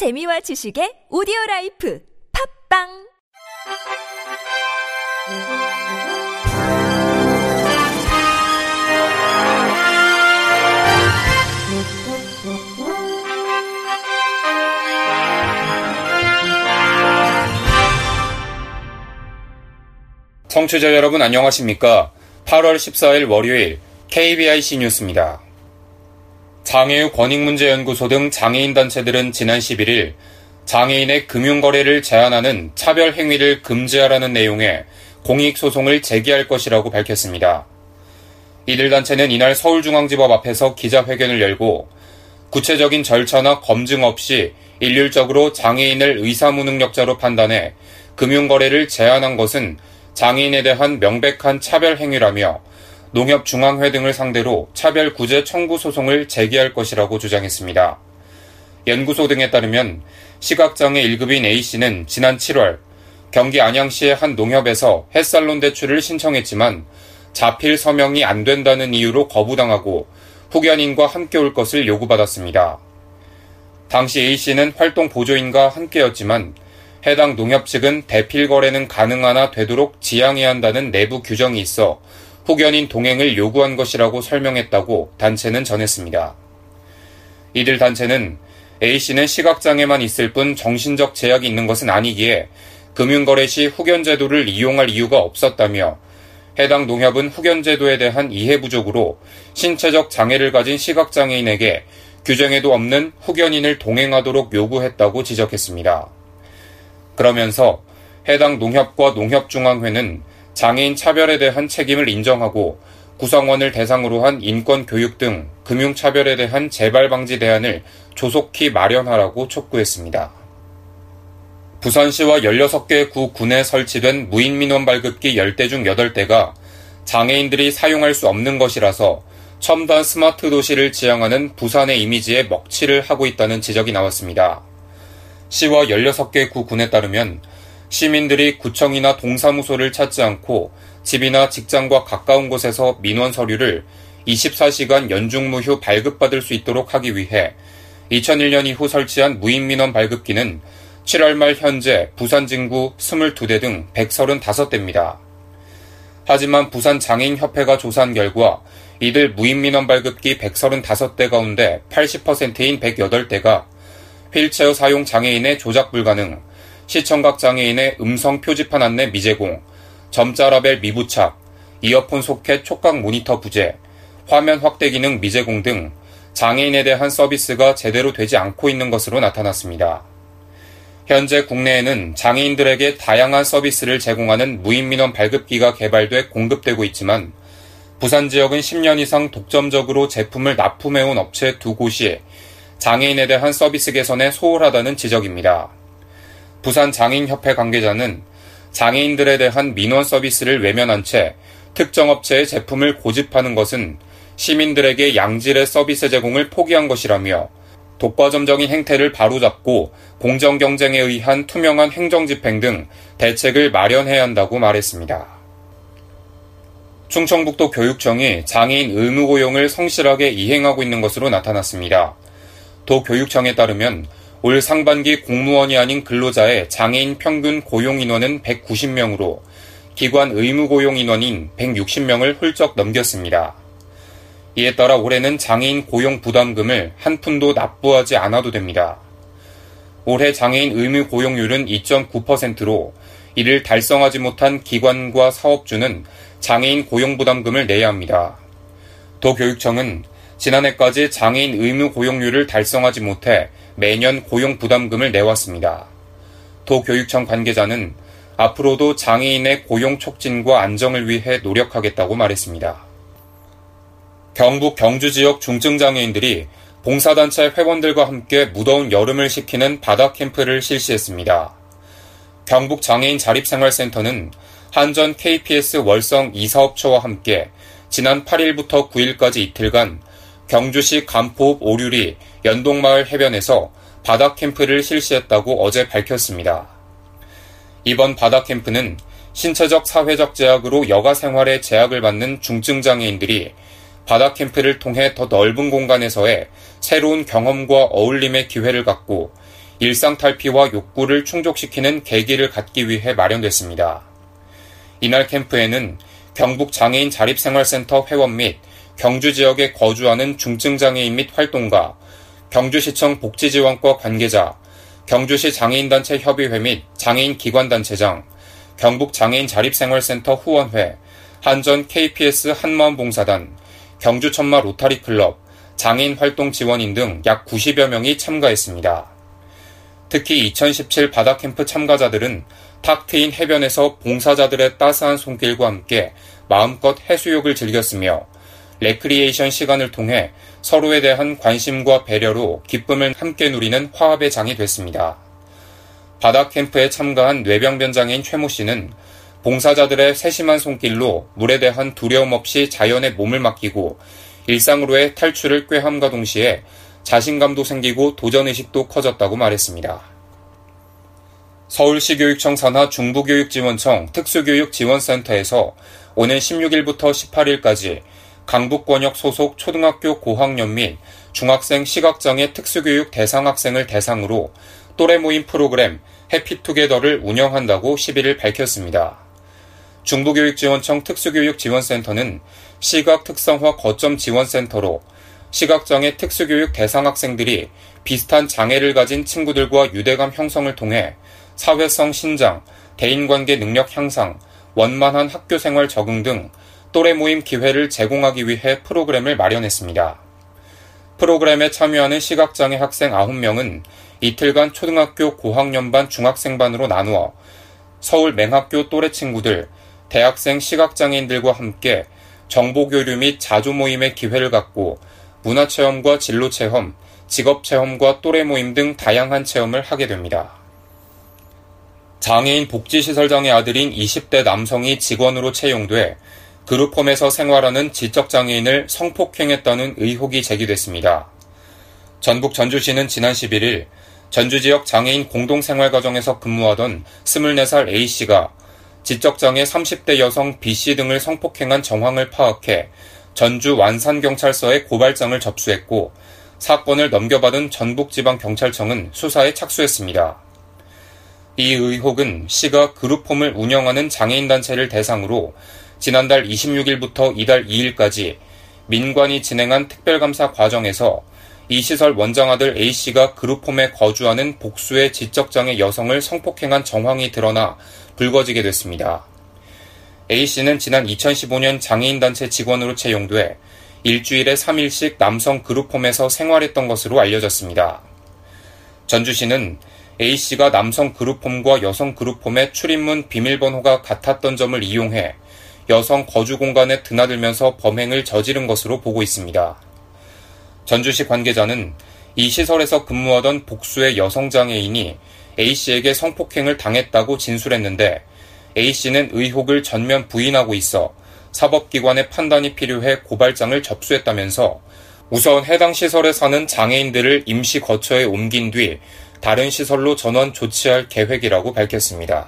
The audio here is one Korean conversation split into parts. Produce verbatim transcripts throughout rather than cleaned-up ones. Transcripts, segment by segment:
재미와 지식의 오디오라이프 팝빵 청취자 여러분 안녕하십니까? 팔월 십사일 월요일 케이비아이씨 뉴스입니다. 장애우 권익문제연구소 등 장애인단체들은 지난 십일일 장애인의 금융거래를 제한하는 차별 행위를 금지하라는 내용의 공익소송을 제기할 것이라고 밝혔습니다. 이들 단체는 이날 서울중앙지법 앞에서 기자회견을 열고 구체적인 절차나 검증 없이 일률적으로 장애인을 의사무능력자로 판단해 금융거래를 제한한 것은 장애인에 대한 명백한 차별 행위라며 농협중앙회 등을 상대로 차별 구제 청구 소송을 제기할 것이라고 주장했습니다. 연구소 등에 따르면 시각장애 일급인 A씨는 지난 칠월 경기 안양시의 한 농협에서 햇살론 대출을 신청했지만 자필 서명이 안 된다는 이유로 거부당하고 후견인과 함께 올 것을 요구받았습니다. 당시 A씨는 활동 보조인과 함께였지만 해당 농협 측은 대필 거래는 가능하나 되도록 지양해야 한다는 내부 규정이 있어 후견인 동행을 요구한 것이라고 설명했다고 단체는 전했습니다. 이들 단체는 A씨는 시각장애만 있을 뿐 정신적 제약이 있는 것은 아니기에 금융거래 시 후견 제도를 이용할 이유가 없었다며 해당 농협은 후견 제도에 대한 이해 부족으로 신체적 장애를 가진 시각장애인에게 규정에도 없는 후견인을 동행하도록 요구했다고 지적했습니다. 그러면서 해당 농협과 농협중앙회는 장애인 차별에 대한 책임을 인정하고 구성원을 대상으로 한 인권교육 등 금융차별에 대한 재발방지 대안을 조속히 마련하라고 촉구했습니다. 부산시와 열여섯 개 구, 군에 설치된 무인민원 발급기 열 대 중 여덟 대가 장애인들이 사용할 수 없는 것이라서 첨단 스마트 도시를 지향하는 부산의 이미지에 먹칠을 하고 있다는 지적이 나왔습니다. 시와 열여섯 개 구 군에 따르면 시민들이 구청이나 동사무소를 찾지 않고 집이나 직장과 가까운 곳에서 민원 서류를 이십사 시간 연중무휴 발급받을 수 있도록 하기 위해 이천일 년 이후 설치한 무인민원 발급기는 칠월 말 현재 부산 진구 이십이 대 등 백삼십오 대입니다. 하지만 부산장애인협회가 조사한 결과 이들 무인민원 발급기 백삼십오 대 가운데 팔십 퍼센트인 백팔 대가 휠체어 사용 장애인의 조작 불가능, 시청각 장애인의 음성 표지판 안내 미제공, 점자 라벨 미부착, 이어폰 소켓 촉각 모니터 부재, 화면 확대 기능 미제공 등 장애인에 대한 서비스가 제대로 되지 않고 있는 것으로 나타났습니다. 현재 국내에는 장애인들에게 다양한 서비스를 제공하는 무인민원 발급기가 개발돼 공급되고 있지만 부산 지역은 십 년 이상 독점적으로 제품을 납품해온 업체 두 곳이 장애인에 대한 서비스 개선에 소홀하다는 지적입니다. 부산장애인협회 관계자는 장애인들에 대한 민원 서비스를 외면한 채 특정 업체의 제품을 고집하는 것은 시민들에게 양질의 서비스 제공을 포기한 것이라며 독과점적인 행태를 바로잡고 공정 경쟁에 의한 투명한 행정 집행 등 대책을 마련해야 한다고 말했습니다. 충청북도 교육청이 장애인 의무 고용을 성실하게 이행하고 있는 것으로 나타났습니다. 도교육청에 따르면 올 상반기 공무원이 아닌 근로자의 장애인 평균 고용인원은 백구십 명으로 기관 의무 고용인원인 백육십 명을 훌쩍 넘겼습니다. 이에 따라 올해는 장애인 고용 부담금을 한 푼도 납부하지 않아도 됩니다. 올해 장애인 의무 고용률은 이 점 구 퍼센트로 이를 달성하지 못한 기관과 사업주는 장애인 고용 부담금을 내야 합니다. 도교육청은 지난해까지 장애인 의무 고용률을 달성하지 못해 매년 고용 부담금을 내왔습니다. 도교육청 관계자는 앞으로도 장애인의 고용 촉진과 안정을 위해 노력하겠다고 말했습니다. 경북 경주 지역 중증장애인들이 봉사단체 회원들과 함께 무더운 여름을 식히는 바다 캠프를 실시했습니다. 경북 장애인 자립생활센터는 한전 케이피에스 월성 이 사업처와 함께 지난 팔일부터 구일까지 이틀간 경주시 간포읍 오류리 연동마을 해변에서 바다 캠프를 실시했다고 어제 밝혔습니다. 이번 바다 캠프는 신체적 사회적 제약으로 여가 생활에 제약을 받는 중증장애인들이 바다 캠프를 통해 더 넓은 공간에서의 새로운 경험과 어울림의 기회를 갖고 일상 탈피와 욕구를 충족시키는 계기를 갖기 위해 마련됐습니다. 이날 캠프에는 경북장애인 자립생활센터 회원 및 경주 지역에 거주하는 중증장애인 및 활동가, 경주시청 복지지원과 관계자, 경주시 장애인단체 협의회 및 장애인기관단체장, 경북장애인 자립생활센터 후원회, 한전 케이피에스 한마음봉사단, 경주천마로타리클럽, 장애인활동지원인 등 약 구십여 명이 참가했습니다. 특히 이천십칠 바다캠프 참가자들은 탁 트인 해변에서 봉사자들의 따스한 손길과 함께 마음껏 해수욕을 즐겼으며 레크리에이션 시간을 통해 서로에 대한 관심과 배려로 기쁨을 함께 누리는 화합의 장이 됐습니다. 바다캠프에 참가한 뇌병변 장애인 최모 씨는 봉사자들의 세심한 손길로 물에 대한 두려움 없이 자연에 몸을 맡기고 일상으로의 탈출을 꾀함과 동시에 자신감도 생기고 도전의식도 커졌다고 말했습니다. 서울시교육청 산하 중부교육지원청 특수교육지원센터에서 오는 십육일부터 십팔일까지 강북권역 소속 초등학교 고학년 및 중학생 시각장애 특수교육 대상 학생을 대상으로 또래 모임 프로그램 해피투게더를 운영한다고 십일일 밝혔습니다. 중부교육지원청 특수교육지원센터는 시각특성화 거점지원센터로 시각장애 특수교육 대상 학생들이 비슷한 장애를 가진 친구들과 유대감 형성을 통해 사회성 신장, 대인관계 능력 향상, 원만한 학교생활 적응 등 또래 모임 기회를 제공하기 위해 프로그램을 마련했습니다. 프로그램에 참여하는 시각장애 학생 아홉 명은 이틀간 초등학교 고학년반 중학생반으로 나누어 서울 맹학교 또래 친구들, 대학생 시각장애인들과 함께 정보교류 및 자조모임의 기회를 갖고 문화체험과 진로체험, 직업체험과 또래 모임 등 다양한 체험을 하게 됩니다. 장애인 복지시설장애 아들인 이십대 남성이 직원으로 채용돼 그룹홈에서 생활하는 지적장애인을 성폭행했다는 의혹이 제기됐습니다. 전북 전주시는 지난 십일일 전주지역 장애인 공동생활가정에서 근무하던 스물네 살 A씨가 지적장애 삼십대 여성 B씨 등을 성폭행한 정황을 파악해 전주 완산경찰서에 고발장을 접수했고 사건을 넘겨받은 전북지방경찰청은 수사에 착수했습니다. 이 의혹은 시가 그룹홈을 운영하는 장애인단체를 대상으로 지난달 이십육일부터 이달 이일까지 민관이 진행한 특별감사 과정에서 이 시설 원장 아들 A씨가 그룹홈에 거주하는 복수의 지적장애 여성을 성폭행한 정황이 드러나 불거지게 됐습니다. A씨는 지난 이천십오년 장애인단체 직원으로 채용돼 일주일에 삼일씩 남성 그룹홈에서 생활했던 것으로 알려졌습니다. 전주시는 A씨가 남성 그룹홈과 여성 그룹홈의 출입문 비밀번호가 같았던 점을 이용해 여성 거주 공간에 드나들면서 범행을 저지른 것으로 보고 있습니다. 전주시 관계자는 이 시설에서 근무하던 복수의 여성 장애인이 A씨에게 성폭행을 당했다고 진술했는데 A씨는 의혹을 전면 부인하고 있어 사법기관의 판단이 필요해 고발장을 접수했다면서 우선 해당 시설에 사는 장애인들을 임시 거처에 옮긴 뒤 다른 시설로 전원 조치할 계획이라고 밝혔습니다.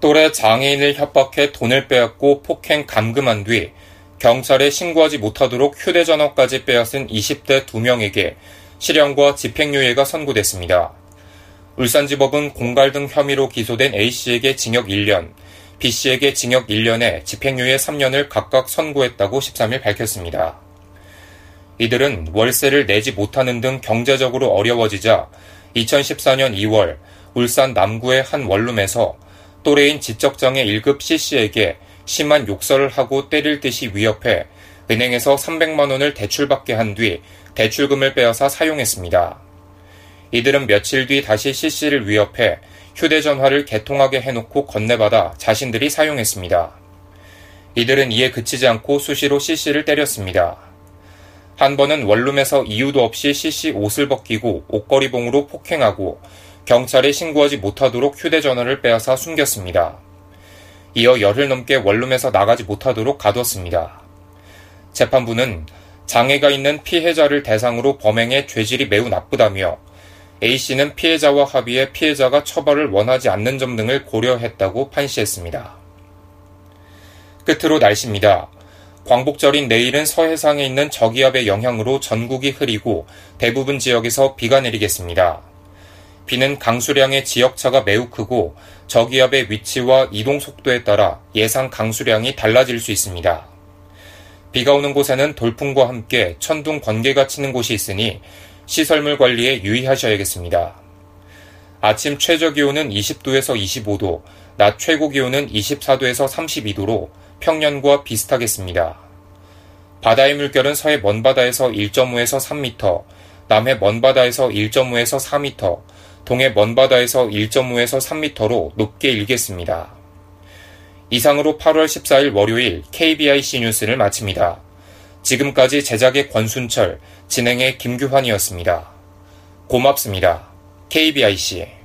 또래 장애인을 협박해 돈을 빼앗고 폭행 감금한 뒤 경찰에 신고하지 못하도록 휴대전화까지 빼앗은 이십대 두 명에게 실형과 집행유예가 선고됐습니다. 울산지법은 공갈 등 혐의로 기소된 A씨에게 징역 일년, B씨에게 징역 일년에 집행유예 삼년을 각각 선고했다고 십삼일 밝혔습니다. 이들은 월세를 내지 못하는 등 경제적으로 어려워지자 이천십사년 이월 울산 남구의 한 원룸에서 또래인 지적장애 일급 C씨에게 심한 욕설을 하고 때릴 듯이 위협해 은행에서 삼백만 원을 대출받게 한 뒤 대출금을 빼앗아 사용했습니다. 이들은 며칠 뒤 다시 C씨를 위협해 휴대전화를 개통하게 해놓고 건네받아 자신들이 사용했습니다. 이들은 이에 그치지 않고 수시로 C씨를 때렸습니다. 한 번은 원룸에서 이유도 없이 C씨 옷을 벗기고 옷걸이봉으로 폭행하고 경찰에 신고하지 못하도록 휴대전화를 빼앗아 숨겼습니다. 이어 열흘 넘게 원룸에서 나가지 못하도록 가뒀습니다. 재판부는 장애가 있는 피해자를 대상으로 범행의 죄질이 매우 나쁘다며 A씨는 피해자와 합의해 피해자가 처벌을 원하지 않는 점 등을 고려했다고 판시했습니다. 끝으로 날씨입니다. 광복절인 내일은 서해상에 있는 저기압의 영향으로 전국이 흐리고 대부분 지역에서 비가 내리겠습니다. 비는 강수량의 지역차가 매우 크고 저기압의 위치와 이동 속도에 따라 예상 강수량이 달라질 수 있습니다. 비가 오는 곳에는 돌풍과 함께 천둥, 번개가 치는 곳이 있으니 시설물 관리에 유의하셔야겠습니다. 아침 최저 기온은 이십 도에서 이십오 도, 낮 최고 기온은 이십사 도에서 삼십이 도로 평년과 비슷하겠습니다. 바다의 물결은 서해 먼바다에서 일 점 오에서 삼 미터, 남해 먼바다에서 일 점 오에서 사 미터, 동해 먼바다에서 일 점 오에서 삼 미터로 높게 일겠습니다. 이상으로 팔월 십사일 월요일 케이비아이씨 뉴스를 마칩니다. 지금까지 제작의 권순철, 진행의 김규환이었습니다. 고맙습니다. 케이비아이씨